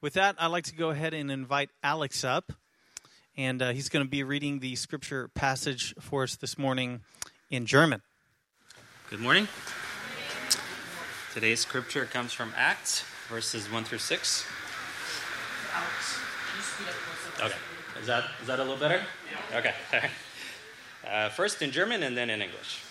With that, I'd like to go ahead and invite Alex up, and he's going to be reading the scripture passage for us this morning in German. Good morning. Today's scripture comes from Acts, verses 1 through 6. Alex, can you speed up for a second? Okay. Is that a little better? Yeah. Okay. First in German and then in English.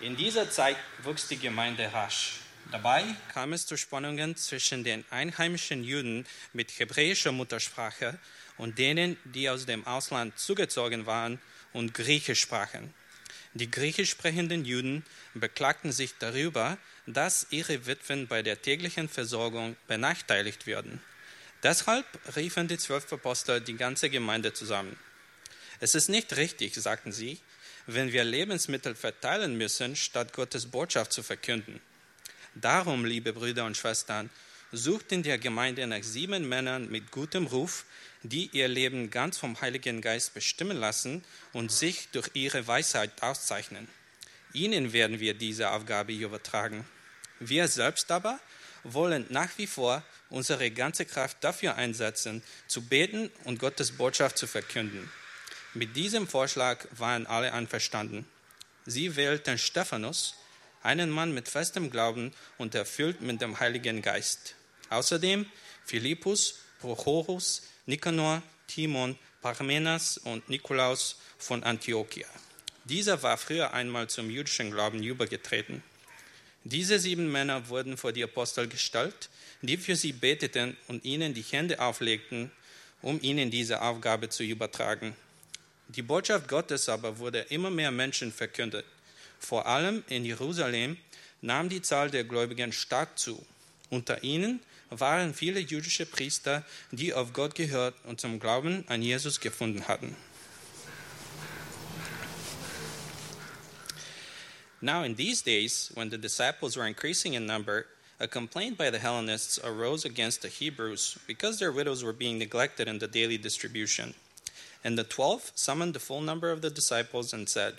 In dieser Zeit wuchs die Gemeinde rasch. Dabei kam es zu Spannungen zwischen den einheimischen Juden mit hebräischer Muttersprache und denen, die aus dem Ausland zugezogen waren und Griechisch sprachen. Die griechisch sprechenden Juden beklagten sich darüber, dass ihre Witwen bei der täglichen Versorgung benachteiligt würden. Deshalb riefen die 12 Apostel die ganze Gemeinde zusammen. Es ist nicht richtig, sagten sie, wenn wir Lebensmittel verteilen müssen, statt Gottes Botschaft zu verkünden. Darum, liebe Brüder und Schwestern, sucht in der Gemeinde nach 7 Männern mit gutem Ruf, die ihr Leben ganz vom Heiligen Geist bestimmen lassen und sich durch ihre Weisheit auszeichnen. Ihnen werden wir diese Aufgabe übertragen. Wir selbst aber wollen nach wie vor unsere ganze Kraft dafür einsetzen, zu beten und Gottes Botschaft zu verkünden. Mit diesem Vorschlag waren alle einverstanden. Sie wählten Stephanus, einen Mann mit festem Glauben und erfüllt mit dem Heiligen Geist. Außerdem Philippus, Prochorus, Nicanor, Timon, Parmenas und Nicolaus von Antiochia. Dieser war früher einmal zum jüdischen Glauben übergetreten. Diese 7 Männer wurden vor die Apostel gestellt, die für sie beteten und ihnen die Hände auflegten, um ihnen diese Aufgabe zu übertragen. Die Botschaft Gottes aber wurde immer mehr Menschen verkündet. Vor allem in Jerusalem nahm die Zahl der Gläubigen stark zu. Unter ihnen waren viele jüdische Priester, die auf Gott gehört und zum Glauben an Jesus gefunden hatten. Now in these days, when the disciples were increasing in number, a complaint by the Hellenists arose against the Hebrews because their widows were being neglected in the daily distribution. And the 12 summoned the full number of the disciples and said,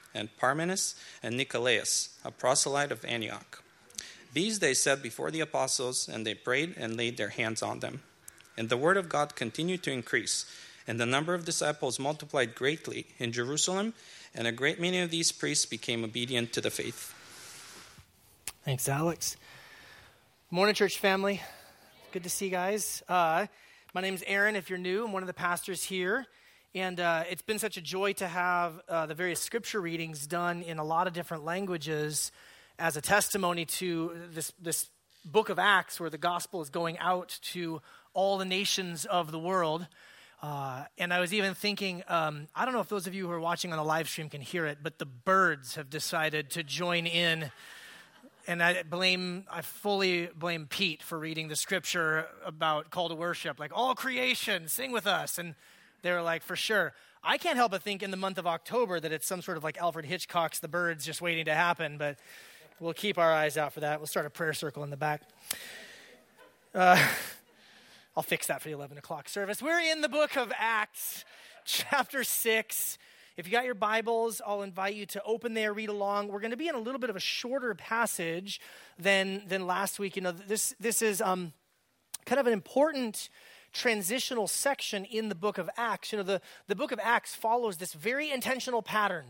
and Parmenas, and Nicolaus, a proselyte of Antioch. These they set before the apostles, and they prayed and laid their hands on them. And the word of God continued to increase, and the number of disciples multiplied greatly in Jerusalem, and a great many of these priests became obedient to the faith. Thanks, Alex. Morning, church family. Good to see you guys. My name's Aaron, if you're new. I'm one of the pastors here. And it's been such a joy to have the various scripture readings done in a lot of different languages as a testimony to this book of Acts, where the gospel is going out to all the nations of the world. And I was even thinking, I don't know if those of you who are watching on the live stream can hear it, but the birds have decided to join in. And I fully blame Pete for reading the scripture about call to worship, like all creation, sing with us. And they were like, for sure. I can't help but think in the month of October that it's some sort of like Alfred Hitchcock's The Birds just waiting to happen, but we'll keep our eyes out for that. We'll start a prayer circle in the back. I'll fix that for the 11 o'clock service. We're in the book of Acts, chapter 6. If you got your Bibles, I'll invite you to open there, read along. We're going to be in a little bit of a shorter passage than last week. You know, this is kind of an important transitional section in the book of Acts. You know, the book of Acts follows this very intentional pattern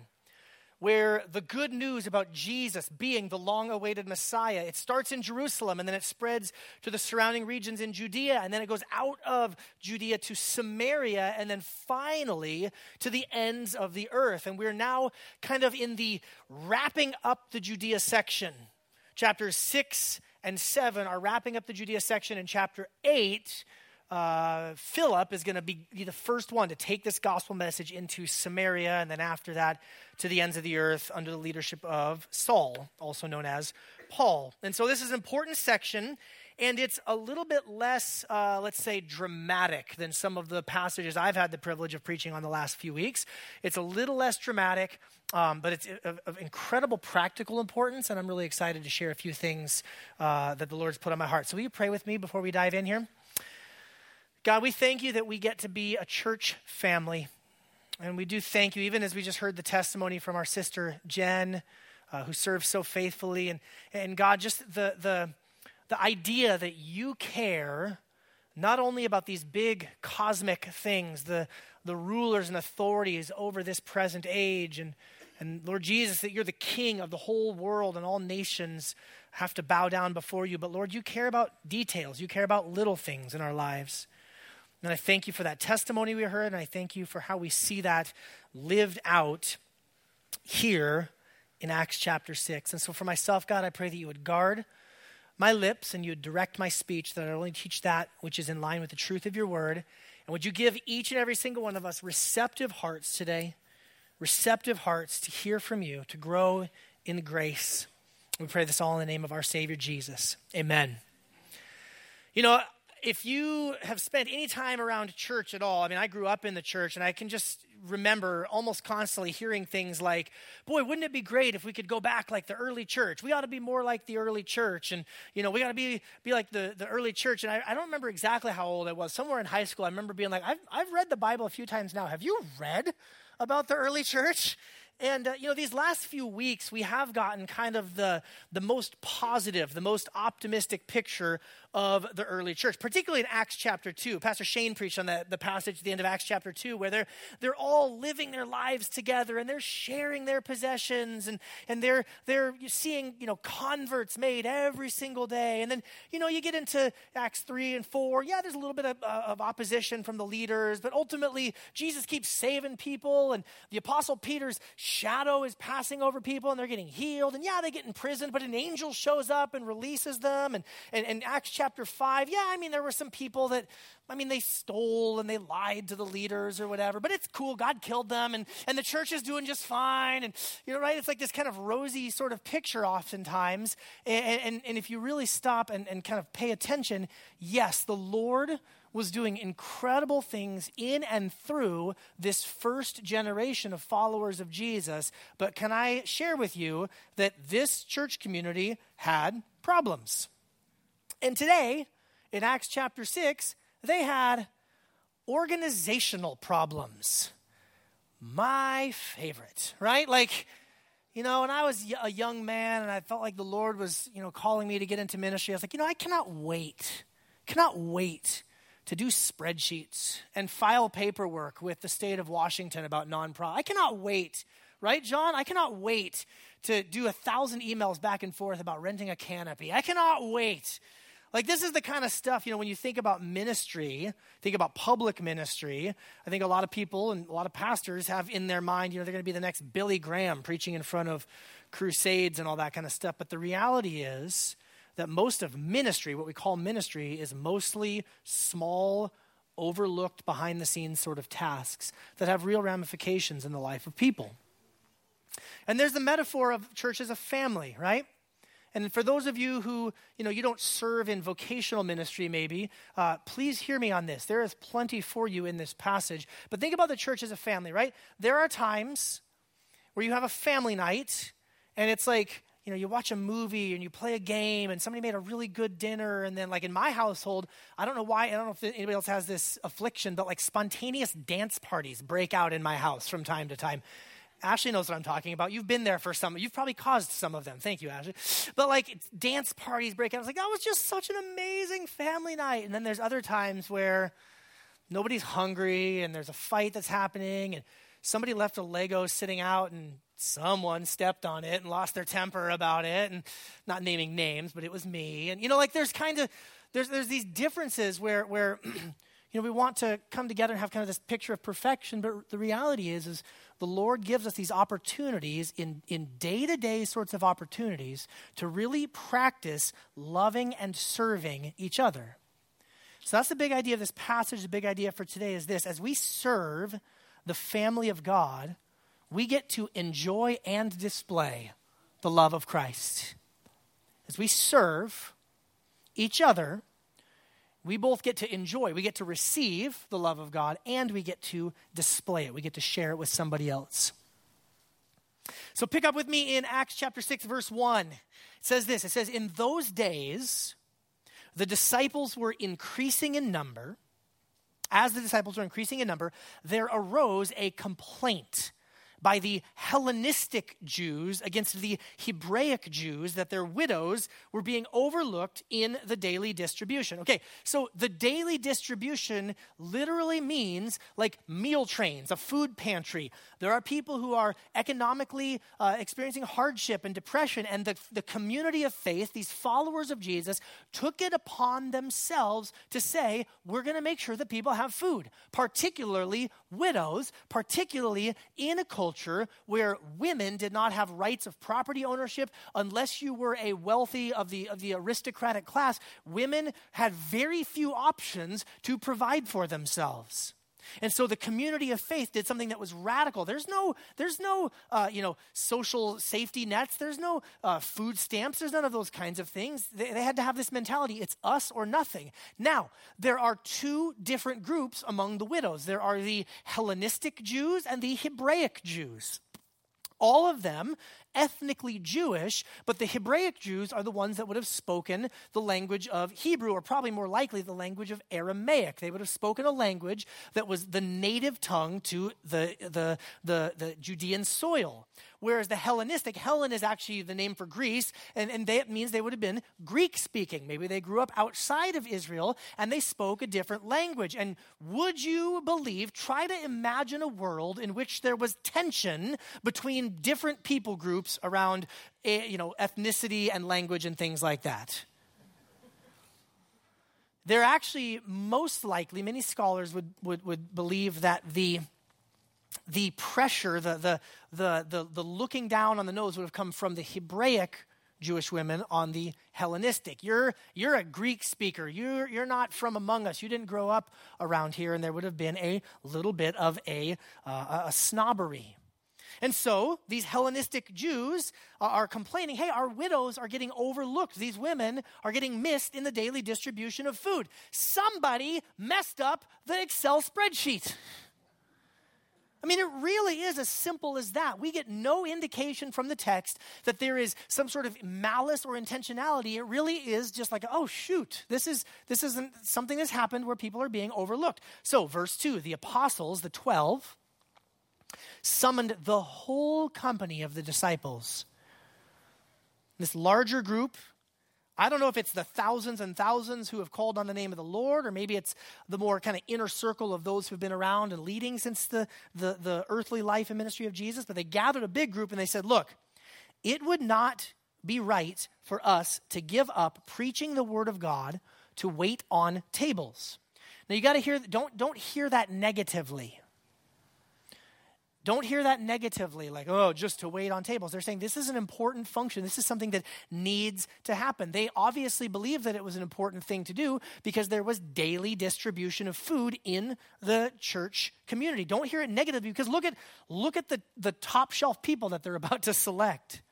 where the good news about Jesus being the long-awaited Messiah, it starts in Jerusalem and then it spreads to the surrounding regions in Judea, and then it goes out of Judea to Samaria, and then finally to the ends of the earth. And we're now kind of in the wrapping up the Judea section. Chapters 6 and 7 are wrapping up the Judea section, and chapter 8, Philip is going to be the first one to take this gospel message into Samaria, and then after that to the ends of the earth under the leadership of Saul, also known as Paul. And so this is an important section, And it's a little bit less, let's say, dramatic than some of the passages I've had the privilege of preaching on the last few weeks. It's a little less dramatic, but it's of incredible practical importance, and I'm really excited to share a few things that the Lord's put on my heart. So will you pray with me before we dive in here? God, we thank you that we get to be a church family, and we do thank you, even as we just heard the testimony from our sister Jen, who serves so faithfully, and God, just the idea that you care not only about these big cosmic things, the rulers and authorities over this present age, and Lord Jesus, that you're the king of the whole world and all nations have to bow down before you. But Lord, you care about details. You care about little things in our lives. And I thank you for that testimony we heard, and I thank you for how we see that lived out here in Acts chapter 6. And so for myself, God, I pray that you would guard my lips and you would direct my speech, that I only teach that which is in line with the truth of your word. And would you give each and every single one of us receptive hearts today, receptive hearts to hear from you, to grow in grace. We pray this all in the name of our Savior, Jesus. Amen. You know, if you have spent any time around church at all, I mean, I grew up in the church and I can just remember almost constantly hearing things like, boy, wouldn't it be great if we could go back like the early church? We ought to be more like the early church. And, you know, we ought to be like the early church. And I don't remember exactly how old I was. Somewhere in high school, I remember being like, I've read the Bible a few times now. Have you read about the early church? And, you know, these last few weeks, we have gotten kind of the most positive, the most optimistic picture of the early church, particularly in Acts chapter 2. Pastor Shane preached on the passage at the end of Acts chapter 2, where they're all living their lives together, and they're sharing their possessions, and they're seeing, you know, converts made every single day. And then, you know, you get into Acts 3 and 4. Yeah, there's a little bit of opposition from the leaders, but ultimately, Jesus keeps saving people, and the Apostle Peter's shadow is passing over people and they're getting healed. And yeah, they get imprisoned, but an angel shows up and releases them. And Acts chapter 5, yeah, I mean, there were some people that, I mean, they stole and they lied to the leaders or whatever, but it's cool. God killed them and the church is doing just fine. And, you know, right? It's like this kind of rosy sort of picture oftentimes. And if you really stop and kind of pay attention, yes, the Lord was doing incredible things in and through this first generation of followers of Jesus. But can I share with you that this church community had problems? And today, in Acts chapter 6, they had organizational problems. My favorite, right? Like, you know, when I was a young man and I felt like the Lord was, you know, calling me to get into ministry, I was like, you know, I cannot wait to do spreadsheets and file paperwork with the state of Washington about nonprofit. I cannot wait, right, John? I cannot wait to do 1,000 emails back and forth about renting a canopy. I cannot wait. Like, this is the kind of stuff, you know, when you think about ministry, think about public ministry, I think a lot of people and a lot of pastors have in their mind, you know, they're going to be the next Billy Graham preaching in front of crusades and all that kind of stuff. But the reality is that most of ministry, what we call ministry, is mostly small, overlooked, behind-the-scenes sort of tasks that have real ramifications in the life of people. And there's the metaphor of church as a family, right? And for those of you who, you know, you don't serve in vocational ministry maybe, please hear me on this. There is plenty for you in this passage. But think about the church as a family, right? There are times where you have a family night, and it's like, you know, you watch a movie and you play a game and somebody made a really good dinner. And then like in my household, I don't know why, I don't know if anybody else has this affliction, but like spontaneous dance parties break out in my house from time to time. Ashley knows what I'm talking about. You've been there for some. You've probably caused some of them. Thank you, Ashley. But like dance parties break out. I was like, that was just such an amazing family night. And then there's other times where nobody's hungry and there's a fight that's happening and somebody left a Lego sitting out and someone stepped on it and lost their temper about it, and not naming names, but it was me. And, you know, like there's kind of, there's these differences where you know, we want to come together and have kind of this picture of perfection, but the reality is the Lord gives us these opportunities in day-to-day sorts of opportunities to really practice loving and serving each other. So that's the big idea of this passage. The big idea for today is this: as we serve the family of God, we get to enjoy and display the love of Christ. As we serve, each other, we both get to enjoy. We get to receive the love of God, and we get to display it. We get to share it with somebody else. So pick up with me in Acts chapter 6, verse 1. It says this. It says, in those days, the disciples were increasing in number. As the disciples were increasing in number, there arose a complaint by the Hellenistic Jews against the Hebraic Jews that their widows were being overlooked in the daily distribution. Okay, so the daily distribution literally means like meal trains, a food pantry. There are people who are economically experiencing hardship and depression, and the community of faith, these followers of Jesus, took it upon themselves to say, we're gonna make sure that people have food, particularly widows, particularly in a culture where women did not have rights of property ownership unless you were a wealthy of the aristocratic class. Women had very few options to provide for themselves. And so the community of faith did something that was radical. There's no social safety nets. There's no food stamps. There's none of those kinds of things. They had to have this mentality. It's us or nothing. Now, there are two different groups among the widows. There are the Hellenistic Jews and the Hebraic Jews. All of them ethnically Jewish, but the Hebraic Jews are the ones that would have spoken the language of Hebrew, or probably more likely the language of Aramaic. They would have spoken a language that was the native tongue to the Judean soil. Whereas the Hellenistic, Helen is actually the name for Greece, and that means they would have been Greek-speaking. Maybe they grew up outside of Israel, and they spoke a different language. And would you believe, try to imagine a world in which there was tension between different people groups around, ethnicity and language and things like that. They're actually most likely, many scholars would believe that the pressure, the looking down on the nose would have come from the Hebraic Jewish women on the Hellenistic. You're a Greek speaker. You're not from among us. You didn't grow up around here, and there would have been a little bit of a snobbery. And so these Hellenistic Jews are complaining, hey, our widows are getting overlooked. These women are getting missed in the daily distribution of food. Somebody messed up the Excel spreadsheet. I mean, it really is as simple as that. We get no indication from the text that there is some sort of malice or intentionality. It really is just like, oh, shoot, this isn't something that's happened where people are being overlooked. So verse 2, the apostles, the 12, summoned the whole company of the disciples. This larger group, I don't know if it's the thousands and thousands who have called on the name of the Lord, or maybe it's the more kind of inner circle of those who've been around and leading since the earthly life and ministry of Jesus, but they gathered a big group and they said, look, it would not be right for us to give up preaching the word of God to wait on tables. Now you got to hear, don't hear that negatively. Don't hear that negatively, like, oh, just to wait on tables. They're saying this is an important function. This is something that needs to happen. They obviously believed that it was an important thing to do because there was daily distribution of food in the church community. Don't hear it negatively, because look at the top shelf people that they're about to select.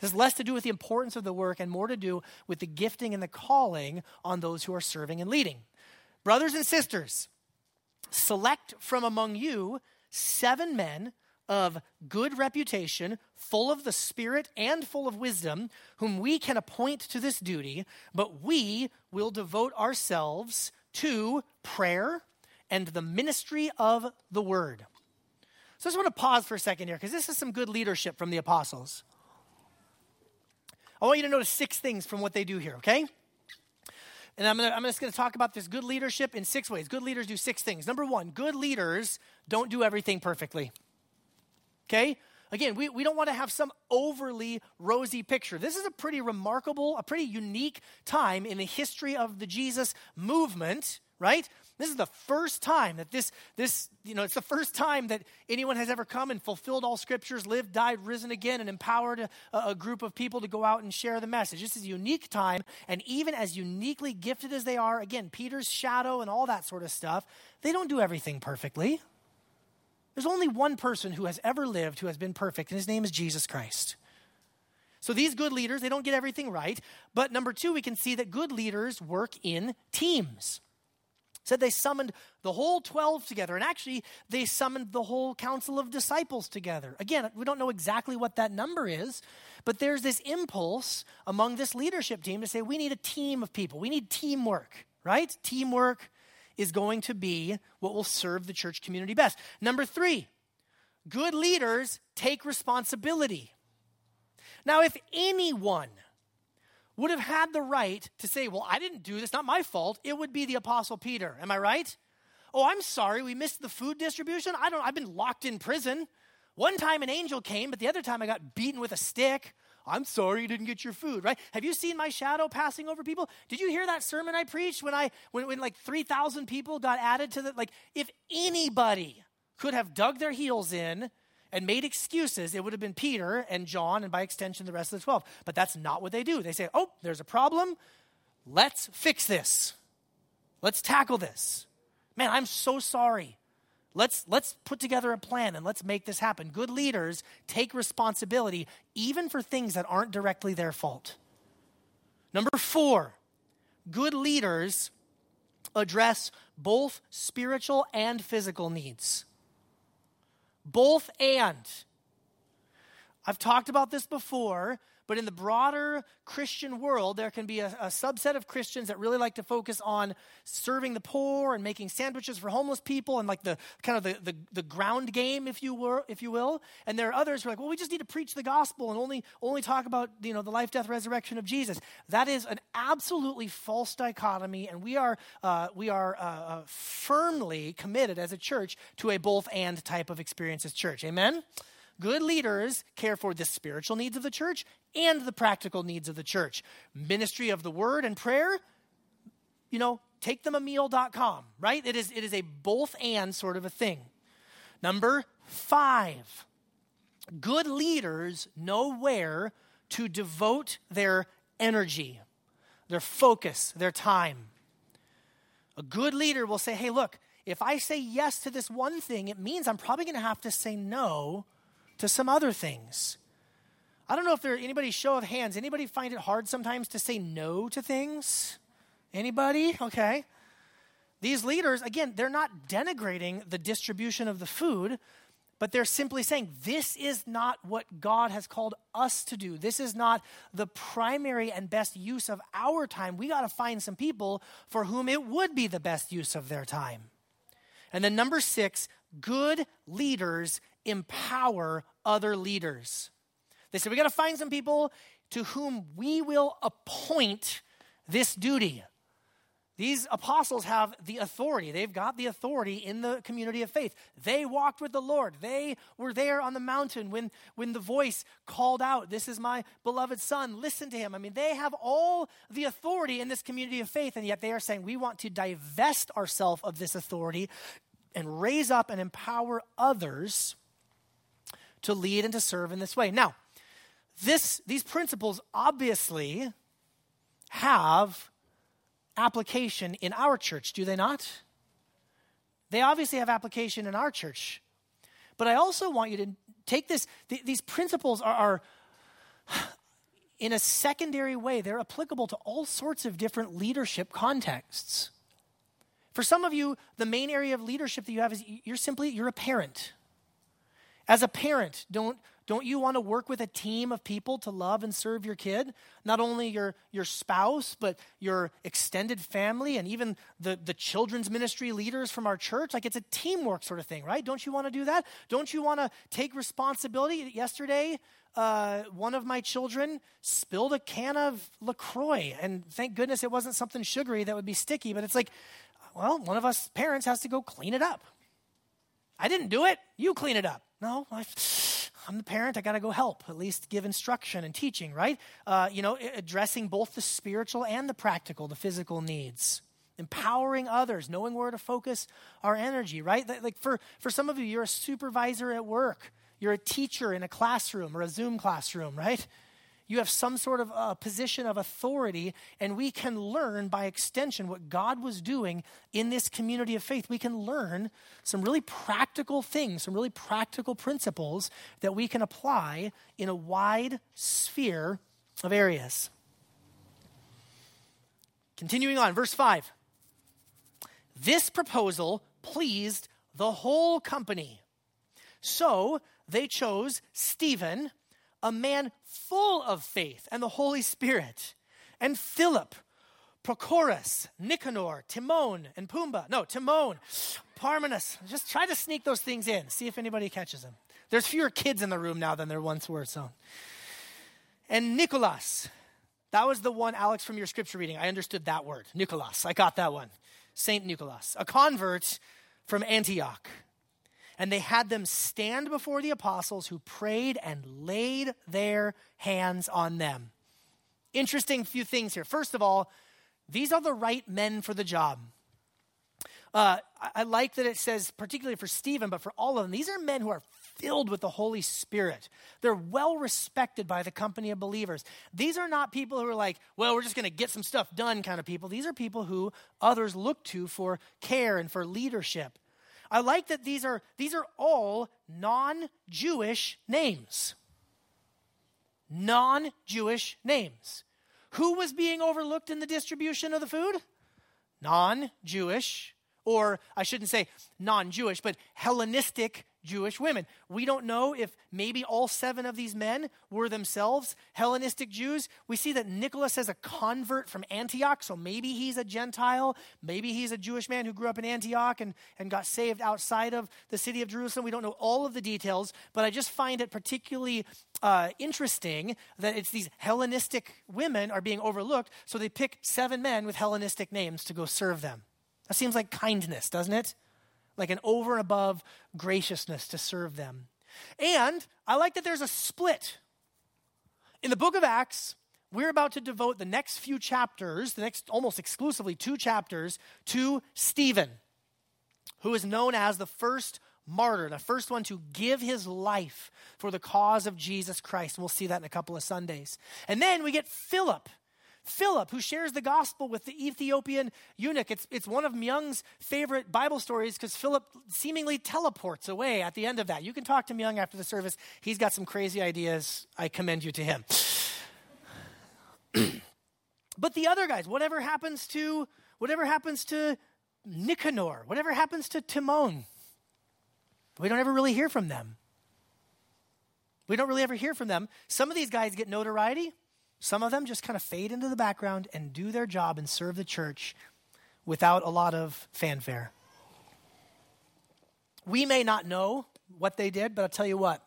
This has less to do with the importance of the work and more to do with the gifting and the calling on those who are serving and leading. Brothers and sisters, select from among you 7 men of good reputation, full of the Spirit and full of wisdom, whom we can appoint to this duty, but we will devote ourselves to prayer and the ministry of the word. So I just want to pause for a second here, because this is some good leadership from the apostles. I want you to notice 6 things from what they do here, okay? And I'm just going to talk about this good leadership in 6 ways. Good leaders do 6 things. Number 1, good leaders don't do everything perfectly. Okay? Again, we don't want to have some overly rosy picture. This is a pretty remarkable, a pretty unique time in the history of the Jesus movement, right? This is the first time that it's the first time that anyone has ever come and fulfilled all scriptures, lived, died, risen again, and empowered a group of people to go out and share the message. This is a unique time, and even as uniquely gifted as they are, again, Peter's shadow and all that sort of stuff, they don't do everything perfectly. There's only one person who has ever lived who has been perfect, and his name is Jesus Christ. So these good leaders, they don't get everything right. But number two, we can see that good leaders work in teams. It said they summoned the whole 12 together. And actually, they summoned the whole council of disciples together. Again, we don't know exactly what that number is, but there's this impulse among this leadership team to say, we need a team of people. We need teamwork, right? Teamwork is going to be what will serve the church community best. Number three, good leaders take responsibility. Now, if anyone would have had the right to say, well, I didn't do this, not my fault, it would be the Apostle Peter. Am I right? Oh, I'm sorry, we missed the food distribution. I've been locked in prison. One time an angel came, but the other time I got beaten with a stick. I'm sorry you didn't get your food, right? Have you seen my shadow passing over people? Did you hear that sermon I preached when like 3,000 people got added to the, like, if anybody could have dug their heels in and made excuses, it would have been Peter and John and by extension the rest of the 12. But that's not what they do. They say, oh, there's a problem. Let's fix this. Let's tackle this. Man, I'm so sorry. Let's put together a plan and let's make this happen. Good leaders take responsibility even for things that aren't directly their fault. Number four, good leaders address both spiritual and physical needs. Both and. I've talked about this before, but in the broader Christian world, there can be a subset of Christians that really like to focus on serving the poor and making sandwiches for homeless people and like the kind of the ground game, if you will. And there are others who are like, well, we just need to preach the gospel and only talk about, you know, the life, death, resurrection of Jesus. That is an absolutely false dichotomy, and we are firmly committed as a church to a both and type of experience as church. Amen. Good leaders care for the spiritual needs of the church and the practical needs of the church. Ministry of the word and prayer, you know, takethemameal.com, right? It is a both and sort of a thing. Number five, good leaders know where to devote their energy, their focus, their time. A good leader will say, hey, look, if I say yes to this one thing, it means I'm probably going to have to say no to some other things. I don't know if there are anybody, show of hands, anybody find it hard sometimes to say no to things? Anybody? Okay. These leaders, again, they're not denigrating the distribution of the food, but they're simply saying this is not what God has called us to do. This is not the primary and best use of our time. We got to find some people for whom it would be the best use of their time. And then number six, good leaders empower other leaders. They said, we got to find some people to whom we will appoint this duty. These apostles have the authority. They've got the authority in the community of faith. They walked with the Lord. They were there on the mountain when the voice called out, this is my beloved son, listen to him. I mean, they have all the authority in this community of faith, and yet they are saying, we want to divest ourselves of this authority and raise up and empower others to lead and to serve in this way. Now, these principles obviously have application in our church, do they not? They obviously have application in our church. But I also want you to take this, these principles are in a secondary way, they're applicable to all sorts of different leadership contexts. For some of you, the main area of leadership that you have is you're a parent. As a parent, don't you want to work with a team of people to love and serve your kid? Not only your spouse, but your extended family and even the children's ministry leaders from our church. Like, it's a teamwork sort of thing, right? Don't you want to do that? Don't you want to take responsibility? Yesterday, one of my children spilled a can of LaCroix, and thank goodness it wasn't something sugary that would be sticky, but it's like, well, one of us parents has to go clean it up. I didn't do it. You clean it up. No, I'm the parent. I got to go help, at least give instruction and teaching, right? Addressing both the spiritual and the practical, the physical needs. Empowering others, knowing where to focus our energy, right? Like for some of you, you're a supervisor at work. You're a teacher in a classroom or a Zoom classroom, right? You have some sort of a position of authority, and we can learn by extension what God was doing in this community of faith. We can learn some really practical things, some really practical principles that we can apply in a wide sphere of areas. Continuing on, verse 5. This proposal pleased the whole company. So they chose Stephen, a man full of faith and the Holy Spirit, and Philip, Prochorus, Nicanor, Timon, Parmenas. Just try to sneak those things in. See if anybody catches them. There's fewer kids in the room now than there once were, so. And Nicolaus. That was the one, Alex, from your scripture reading. I understood that word, Nicolaus. I got that one. Saint Nicolaus, a convert from Antioch. And they had them stand before the apostles, who prayed and laid their hands on them. Interesting few things here. First of all, these are the right men for the job. I like that it says, particularly for Stephen, but for all of them, these are men who are filled with the Holy Spirit. They're well respected by the company of believers. These are not people who are like, well, we're just going to get some stuff done kind of people. These are people who others look to for care and for leadership. I like that these are all non-Jewish names. Non-Jewish names. Who was being overlooked in the distribution of the food? Non-Jewish, or I shouldn't say non-Jewish, but Hellenistic Jewish women. We don't know if maybe all 7 of these men were themselves Hellenistic Jews. We see that Nicholas is a convert from Antioch, so maybe he's a Gentile. Maybe he's a Jewish man who grew up in Antioch and got saved outside of the city of Jerusalem. We don't know all of the details, but I just find it particularly interesting that it's these Hellenistic women are being overlooked, so they pick 7 men with Hellenistic names to go serve them. That seems like kindness, doesn't it? Like an over and above graciousness to serve them. And I like that there's a split. In the book of Acts, we're about to devote the next few chapters, the next almost exclusively 2 chapters, to Stephen, who is known as the first martyr, the first one to give his life for the cause of Jesus Christ. And we'll see that in a couple of Sundays. And then we get Philip, who shares the gospel with the Ethiopian eunuch. It's one of Myung's favorite Bible stories because Philip seemingly teleports away at the end of that. You can talk to Myung after the service. He's got some crazy ideas. I commend you to him. But the other guys, whatever happens to Nicanor, whatever happens to Timon, we don't ever really hear from them. Some of these guys get notoriety. Some of them just kind of fade into the background and do their job and serve the church without a lot of fanfare. We may not know what they did, but I'll tell you what,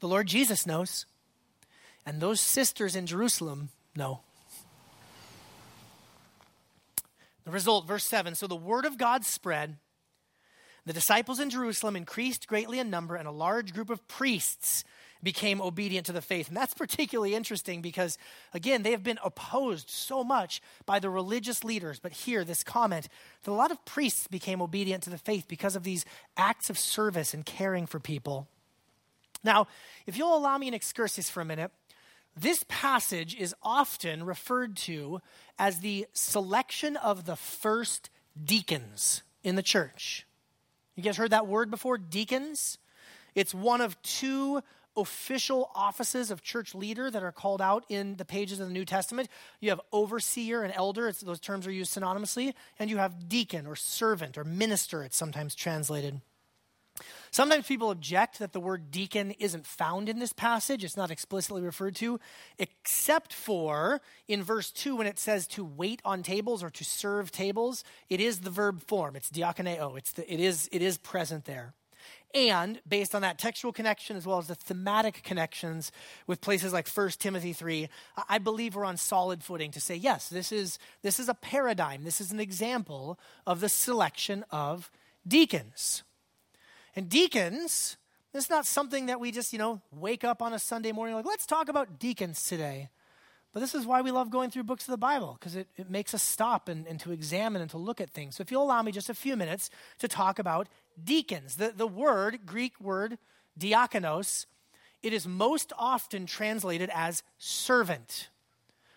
the Lord Jesus knows, and those sisters in Jerusalem know. The result, verse 7, so the word of God spread. The disciples in Jerusalem increased greatly in number, and a large group of priests became obedient to the faith. And that's particularly interesting because, again, they have been opposed so much by the religious leaders. But here, this comment, that a lot of priests became obedient to the faith because of these acts of service and caring for people. Now, if you'll allow me an excursus for a minute, this passage is often referred to as the selection of the first deacons in the church. You guys heard that word before, deacons? It's one of 2 official offices of church leader that are called out in the pages of the New Testament. You have overseer and elder. Those terms are used synonymously. And you have deacon or servant or minister, it's sometimes translated. Sometimes people object that the word deacon isn't found in this passage. It's not explicitly referred to, except for in verse 2 when it says to wait on tables or to serve tables. It is the verb form. It's diakoneo. It is present there. And based on that textual connection as well as the thematic connections with places like 1 Timothy 3, I believe we're on solid footing to say, yes, this is a paradigm. This is an example of the selection of deacons. And deacons, it's not something that we just, wake up on a Sunday morning like, let's talk about deacons today. But this is why we love going through books of the Bible, because it makes us stop and to examine and to look at things. So if you'll allow me just a few minutes to talk about deacons. The word, Greek word diakonos, it is most often translated as servant.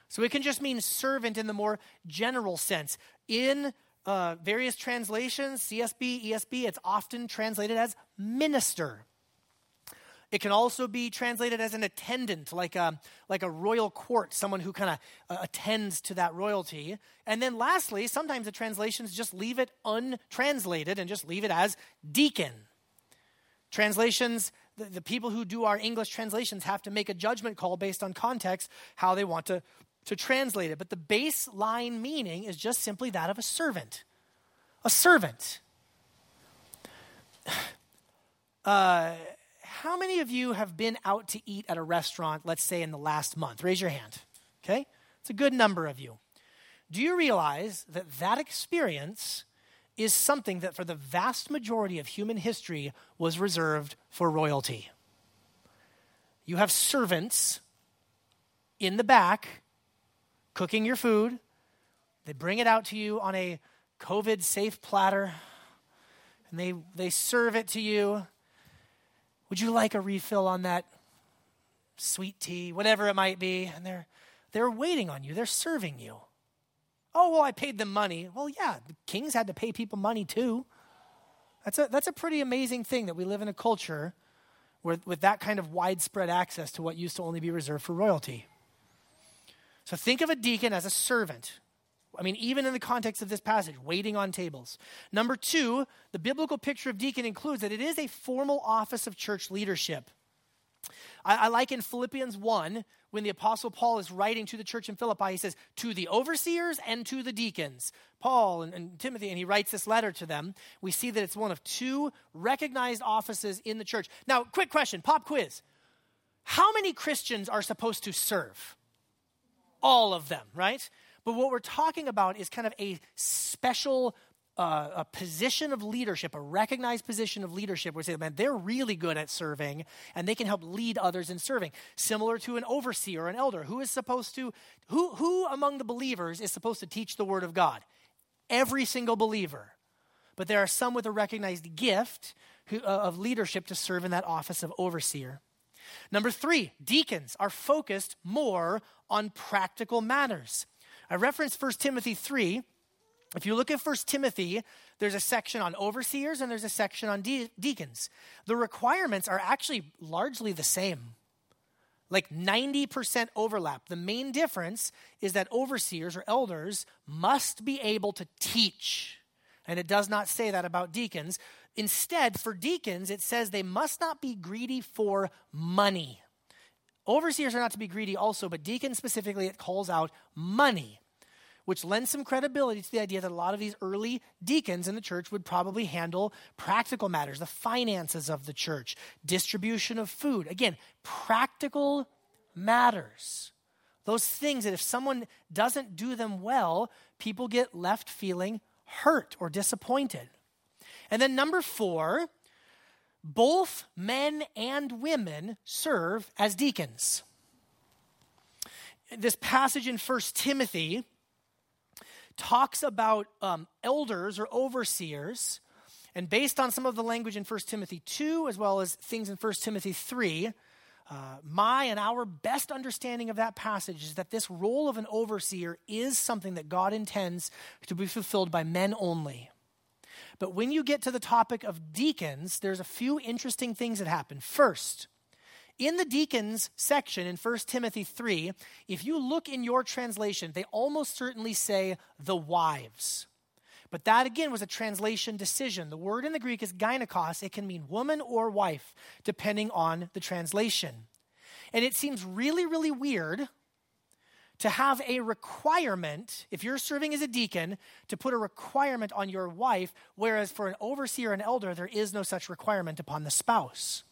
So it can just mean servant in the more general sense. In various translations, CSB, ESB, it's often translated as minister. It can also be translated as an attendant, like a royal court, someone who kind of attends to that royalty. And then lastly, sometimes the translations just leave it untranslated and just leave it as deacon. Translations, the people who do our English translations have to make a judgment call based on context, how they want to translate it. But the baseline meaning is just simply that of a servant. A servant. How many of you have been out to eat at a restaurant, let's say in the last month? Raise your hand, okay? It's a good number of you. Do you realize that that experience is something that for the vast majority of human history was reserved for royalty? You have servants in the back cooking your food. They bring it out to you on a COVID-safe platter, and they serve it to you. Would you like a refill on that sweet tea, whatever it might be? And they're waiting on you. They're serving you. Oh, well, I paid them money. Well, yeah, the kings had to pay people money too. That's a pretty amazing thing that we live in a culture where, with that kind of widespread access to what used to only be reserved for royalty. So think of a deacon as a servant. I mean, even in the context of this passage, waiting on tables. Number two, the biblical picture of deacon includes that it is a formal office of church leadership. I like in Philippians 1, when the Apostle Paul is writing to the church in Philippi, he says, to the overseers and to the deacons, Paul and Timothy, and he writes this letter to them. We see that it's one of two recognized offices in the church. Now, quick question, pop quiz. How many Christians are supposed to serve? All of them, right? But what we're talking about is kind of a special a position of leadership, a recognized position of leadership where we say, man, they're really good at serving and they can help lead others in serving. Similar to an overseer or an elder who is supposed to, who among the believers is supposed to teach the word of God? Every single believer. But there are some with a recognized gift of leadership to serve in that office of overseer. Number three, deacons are focused more on practical matters. I referenced 1 Timothy 3. If you look at 1 Timothy, there's a section on overseers and there's a section on deacons. The requirements are actually largely the same, like 90% overlap. The main difference is that overseers or elders must be able to teach, and it does not say that about deacons. Instead, for deacons, it says they must not be greedy for money. Overseers are not to be greedy also, but deacons specifically, it calls out money, which lends some credibility to the idea that a lot of these early deacons in the church would probably handle practical matters, the finances of the church, distribution of food. Again, practical matters. Those things that if someone doesn't do them well, people get left feeling hurt or disappointed. And then number four, both men and women serve as deacons. This passage in 1 Timothy talks about elders or overseers, and based on some of the language in 1 Timothy 2, as well as things in 1 Timothy 3, my and our best understanding of that passage is that this role of an overseer is something that God intends to be fulfilled by men only. But when you get to the topic of deacons, there's a few interesting things that happen. First, in the deacons section in 1 Timothy 3, if you look in your translation, they almost certainly say the wives. But that, again, was a translation decision. The word in the Greek is gynekos. It can mean woman or wife, depending on the translation. And it seems really, really weird to have a requirement, if you're serving as a deacon, to put a requirement on your wife, whereas for an overseer and elder, there is no such requirement upon the spouse.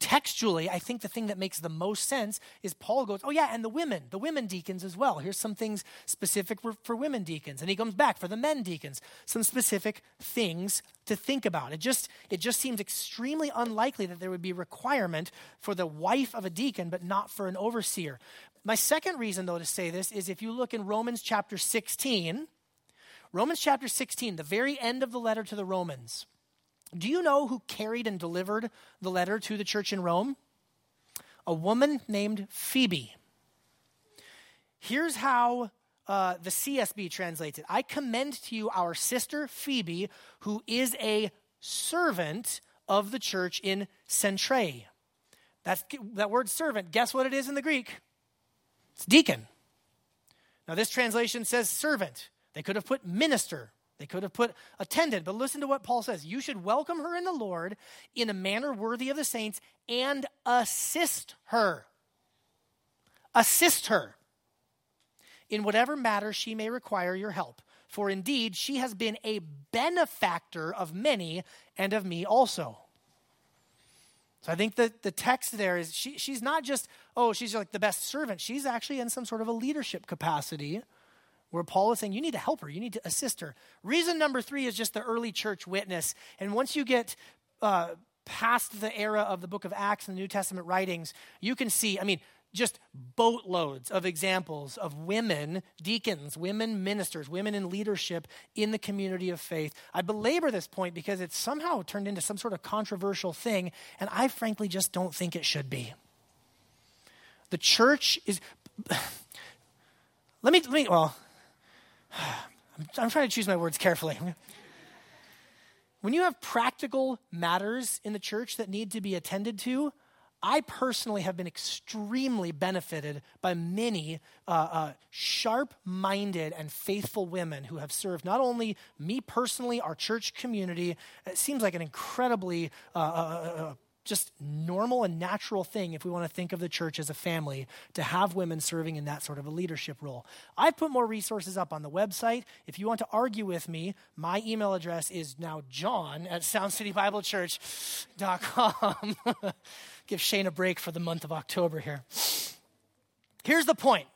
Textually, I think the thing that makes the most sense is Paul goes, oh yeah, and the women deacons as well. Here's some things specific for women deacons. And he comes back for the men deacons, some specific things to think about. It just seems extremely unlikely that there would be requirement for the wife of a deacon, but not for an overseer. My second reason, though, to say this is if you look in Romans chapter 16, the very end of the letter to the Romans, Do you know who carried and delivered the letter to the church in Rome? A woman named Phoebe. Here's how the CSB translates it. I commend to you our sister Phoebe, who is a servant of the church in Cenchreae. That word servant, guess what it is in the Greek? It's deacon. Now this translation says servant. They could have put minister. They could have put attendant. But listen to what Paul says. You should welcome her in the Lord in a manner worthy of the saints and assist her. Assist her in whatever matter she may require your help. For indeed, she has been a benefactor of many and of me also. So I think that the text there is she's not just, oh, she's like the best servant. She's actually in some sort of a leadership capacity where Paul is saying, you need to help her. You need to assist her. Reason number 3 is just the early church witness. And once you get past the era of the book of Acts and the New Testament writings, you can see, just boatloads of examples of women deacons, women ministers, women in leadership in the community of faith. I belabor this point because it's somehow turned into some sort of controversial thing, and I frankly just don't think it should be. The church is... Well, I'm trying to choose my words carefully. When you have practical matters in the church that need to be attended to, I personally have been extremely benefited by many sharp-minded and faithful women who have served not only me personally, our church community. It seems like an incredibly just normal and natural thing if we want to think of the church as a family to have women serving in that sort of a leadership role. I've put more resources up on the website. If you want to argue with me, my email address is now john@soundcitybiblechurch.com. Give Shane a break for the month of October here. Here's the point.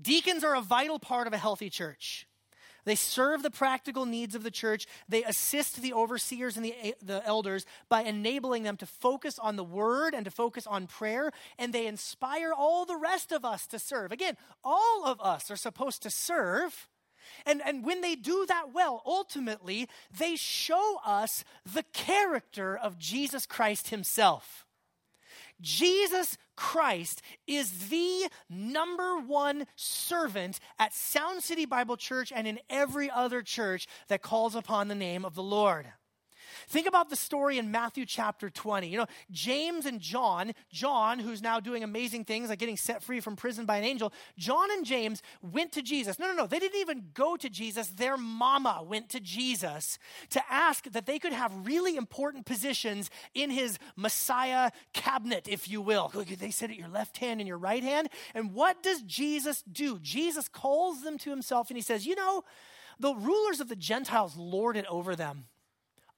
Deacons are a vital part of a healthy church. They serve the practical needs of the church. They assist the overseers and the elders by enabling them to focus on the word and to focus on prayer, and they inspire all the rest of us to serve. Again, all of us are supposed to serve, and when they do that well, ultimately, they show us the character of Jesus Christ himself. Jesus Christ is the number one servant at Sound City Bible Church and in every other church that calls upon the name of the Lord. Think about the story in Matthew chapter 20. James and John, who's now doing amazing things like getting set free from prison by an angel, John and James went to Jesus. No, they didn't even go to Jesus. Their mama went to Jesus to ask that they could have really important positions in his Messiah cabinet, if you will. They sit at your left hand and your right hand. And what does Jesus do? Jesus calls them to himself and he says, the rulers of the Gentiles lord it over them.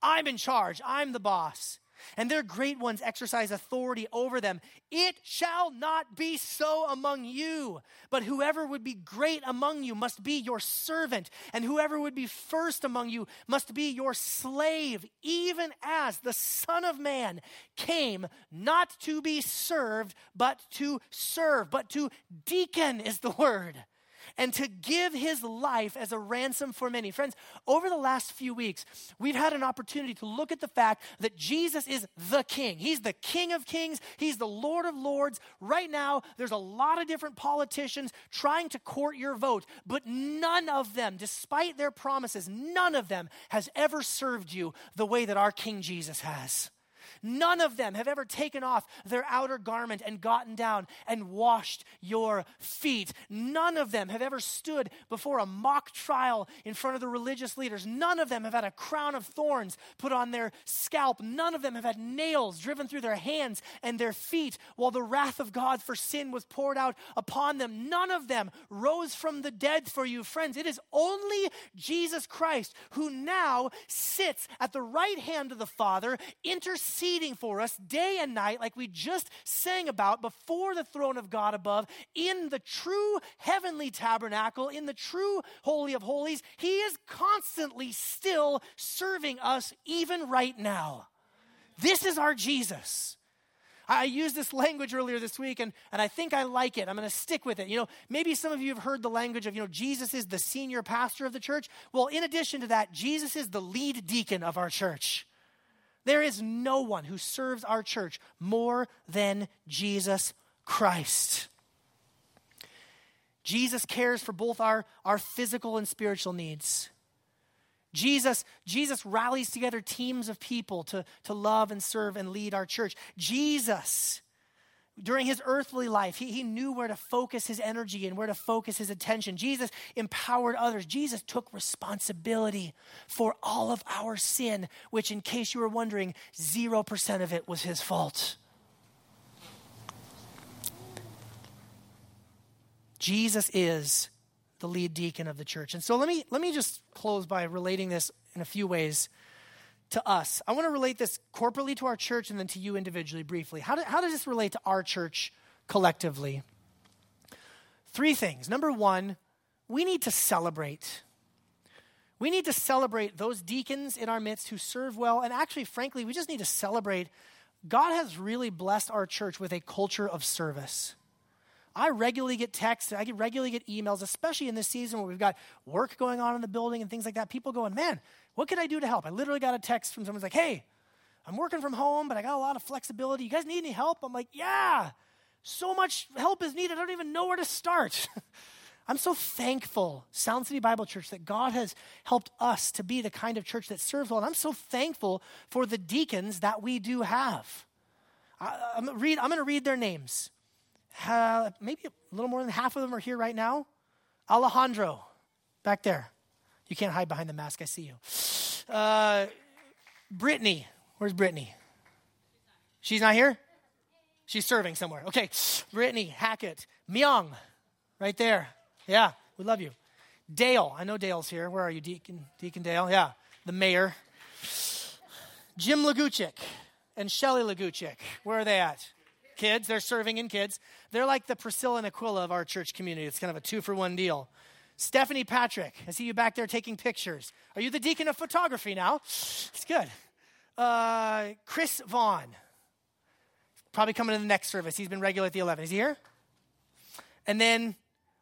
I'm in charge. I'm the boss. And their great ones exercise authority over them. It shall not be so among you. But whoever would be great among you must be your servant. And whoever would be first among you must be your slave, even as the Son of Man came not to be served, but to serve. But to deacon is the word. And to give his life as a ransom for many. Friends, over the last few weeks, we've had an opportunity to look at the fact that Jesus is the King. He's the King of Kings. He's the Lord of Lords. Right now, there's a lot of different politicians trying to court your vote, but none of them, despite their promises, none of them has ever served you the way that our King Jesus has. None of them have ever taken off their outer garment and gotten down and washed your feet. None of them have ever stood before a mock trial in front of the religious leaders. None of them have had a crown of thorns put on their scalp. None of them have had nails driven through their hands and their feet while the wrath of God for sin was poured out upon them. None of them rose from the dead for you. Friends, it is only Jesus Christ who now sits at the right hand of the Father, interceding for us day and night, like we just sang about, before the throne of God above, in the true heavenly tabernacle, in the true holy of holies. He is constantly still serving us even right now. This is our Jesus. I used this language earlier this week, and I think I like it. I'm going to stick with it. You know, maybe some of you have heard the language of, you know, Jesus is the senior pastor of the church. Well, in addition to that, Jesus is the lead deacon of our church. There is no one who serves our church more than Jesus Christ. Jesus cares for both our physical and spiritual needs. Jesus rallies together teams of people to love and serve and lead our church. Jesus, during his earthly life, he knew where to focus his energy and where to focus his attention. Jesus empowered others. Jesus took responsibility for all of our sin, which, in case you were wondering, 0% of it was his fault. Jesus is the lead deacon of the church. And so let me just close by relating this in a few ways to us. I want to relate this corporately to our church and then to you individually briefly. How does this relate to our church collectively? Three things. Number one, we need to celebrate. We need to celebrate those deacons in our midst who serve well. And actually, frankly, we just need to celebrate. God has really blessed our church with a culture of service. I regularly get texts, I regularly get emails, especially in this season where we've got work going on in the building and things like that. People going, man, what could I do to help? I literally got a text from someone's like, hey, I'm working from home, but I got a lot of flexibility. You guys need any help? I'm like, yeah, so much help is needed. I don't even know where to start. I'm so thankful, Sound City Bible Church, that God has helped us to be the kind of church that serves well. And I'm so thankful for the deacons that we do have. I'm going to read their names. Maybe a little more than half of them are here right now. Alejandro, back there. You can't hide behind the mask. I see you. Brittany. Where's Brittany? She's not here? She's serving somewhere. Okay. Brittany Hackett. Myung, right there. Yeah, we love you. Dale. I know Dale's here. Where are you, Deacon Dale? Yeah, the mayor. Jim Laguchik and Shelly Laguchik. Where are they at? Kids, they're serving in kids. They're like the Priscilla and Aquila of our church community. It's kind of a 2-for-1 deal. Stephanie Patrick, I see you back there taking pictures. Are you the deacon of photography now? It's good. Chris Vaughn, probably coming to the next service. He's been regular at the 11. Is he here? And then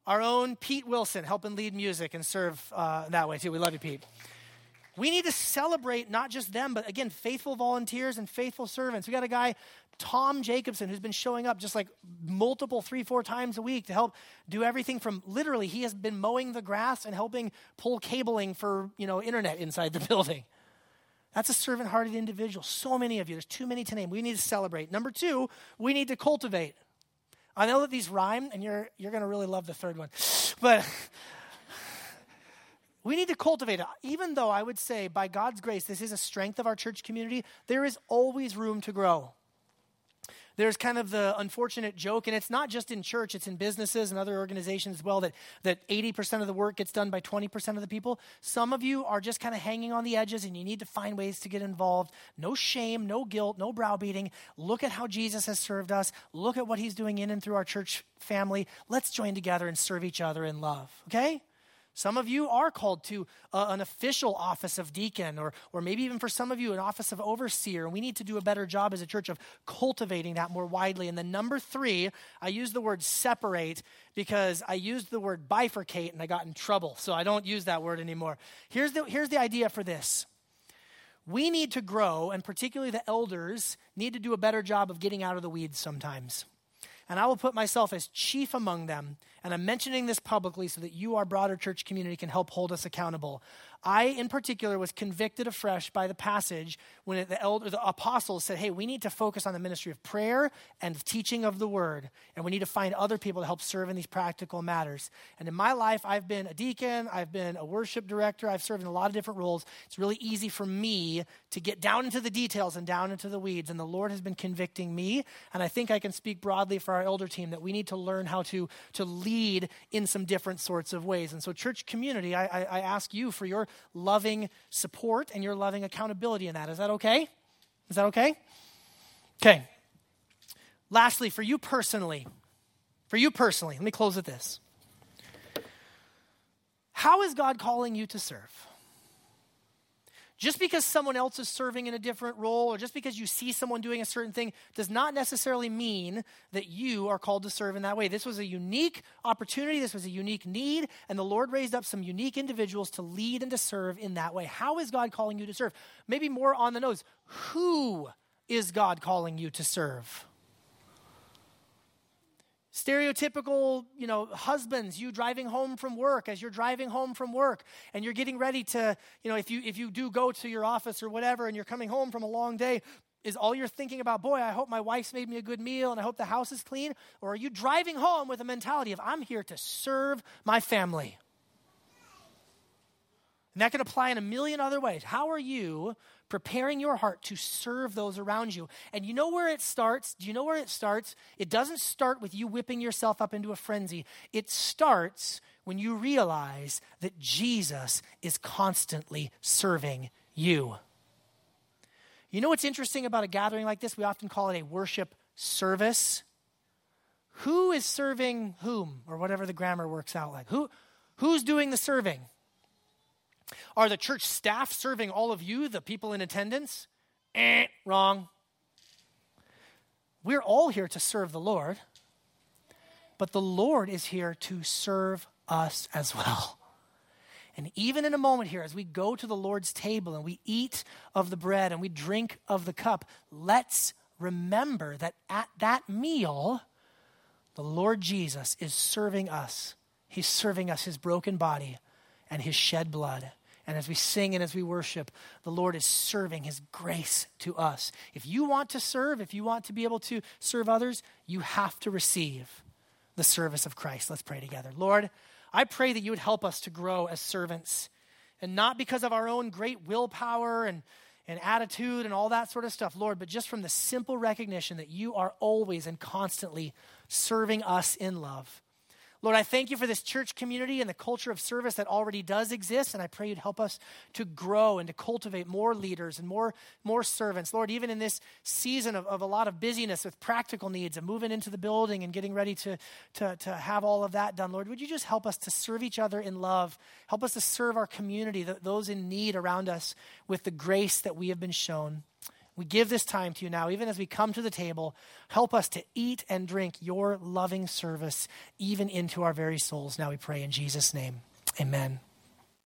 our own Pete Wilson, helping lead music and serve that way too. We love you, Pete. We need to celebrate not just them, but again, faithful volunteers and faithful servants. We got a guy, Tom Jacobson, who's been showing up just like multiple 3-4 times a week to help do everything from literally he has been mowing the grass and helping pull cabling for, you know, internet inside the building. That's a servant-hearted individual. So many of you. There's too many to name. We need to celebrate. Number two, we need to cultivate. I know that these rhyme, and you're going to really love the third one, but... We need to cultivate it. Even though I would say by God's grace, this is a strength of our church community, there is always room to grow. There's kind of the unfortunate joke, and it's not just in church, it's in businesses and other organizations as well, that 80% of the work gets done by 20% of the people. Some of you are just kind of hanging on the edges, and you need to find ways to get involved. No shame, no guilt, no browbeating. Look at how Jesus has served us. Look at what he's doing in and through our church family. Let's join together and serve each other in love, okay? Some of you are called to an official office of deacon, or maybe even for some of you, an office of overseer. And we need to do a better job as a church of cultivating that more widely. And then number three, I use the word separate because I used the word bifurcate and I got in trouble. So I don't use that word anymore. Here's the idea for this. We need to grow, and particularly the elders need to do a better job of getting out of the weeds sometimes. And I will put myself as chief among them. And I'm mentioning this publicly so that you, our broader church community, can help hold us accountable. I, in particular, was convicted afresh by the passage when the apostles said, hey, we need to focus on the ministry of prayer and the teaching of the word. And we need to find other people to help serve in these practical matters. And in my life, I've been a deacon. I've been a worship director. I've served in a lot of different roles. It's really easy for me to get down into the details and down into the weeds. And the Lord has been convicting me. And I think I can speak broadly for our elder team that we need to learn how to lead in some different sorts of ways. And so church community, I ask you for your loving support and your loving accountability in that. Is that okay? Is that okay? Okay. Lastly, for you personally, let me close with this. How is God calling you to serve? Just because someone else is serving in a different role, or just because you see someone doing a certain thing, does not necessarily mean that you are called to serve in that way. This was a unique opportunity. This was a unique need. And the Lord raised up some unique individuals to lead and to serve in that way. How is God calling you to serve? Maybe more on the nose. Who is God calling you to serve? Stereotypical, husbands, you driving home from work, as you're driving home from work and you're getting ready to, if you do go to your office or whatever and you're coming home from a long day, is all you're thinking about, boy, I hope my wife's made me a good meal and I hope the house is clean? Or are you driving home with a mentality of, I'm here to serve my family? And that can apply in a million other ways. How are you preparing your heart to serve those around you? And you know where it starts? Do you know where it starts? It doesn't start with you whipping yourself up into a frenzy. It starts when you realize that Jesus is constantly serving you. You know what's interesting about a gathering like this? We often call it a worship service. Who is serving whom? Or whatever the grammar works out like. Who's doing the serving? Are the church staff serving all of you, the people in attendance? Wrong. We're all here to serve the Lord, but the Lord is here to serve us as well. And even in a moment here, as we go to the Lord's table and we eat of the bread and we drink of the cup, let's remember that at that meal, the Lord Jesus is serving us. He's serving us his broken body and his shed blood. And as we sing and as we worship, the Lord is serving his grace to us. If you want to serve, if you want to be able to serve others, you have to receive the service of Christ. Let's pray together. Lord, I pray that you would help us to grow as servants, and not because of our own great willpower and attitude and all that sort of stuff, Lord, but just from the simple recognition that you are always and constantly serving us in love. Lord, I thank you for this church community and the culture of service that already does exist, and I pray you'd help us to grow and to cultivate more leaders and more servants. Lord, even in this season of a lot of busyness with practical needs and moving into the building and getting ready to have all of that done, Lord, would you just help us to serve each other in love? Help us to serve our community, those in need around us, with the grace that we have been shown. We give this time to you now, even as we come to the table. Help us to eat and drink your loving service, even into our very souls. Now we pray in Jesus' name. Amen.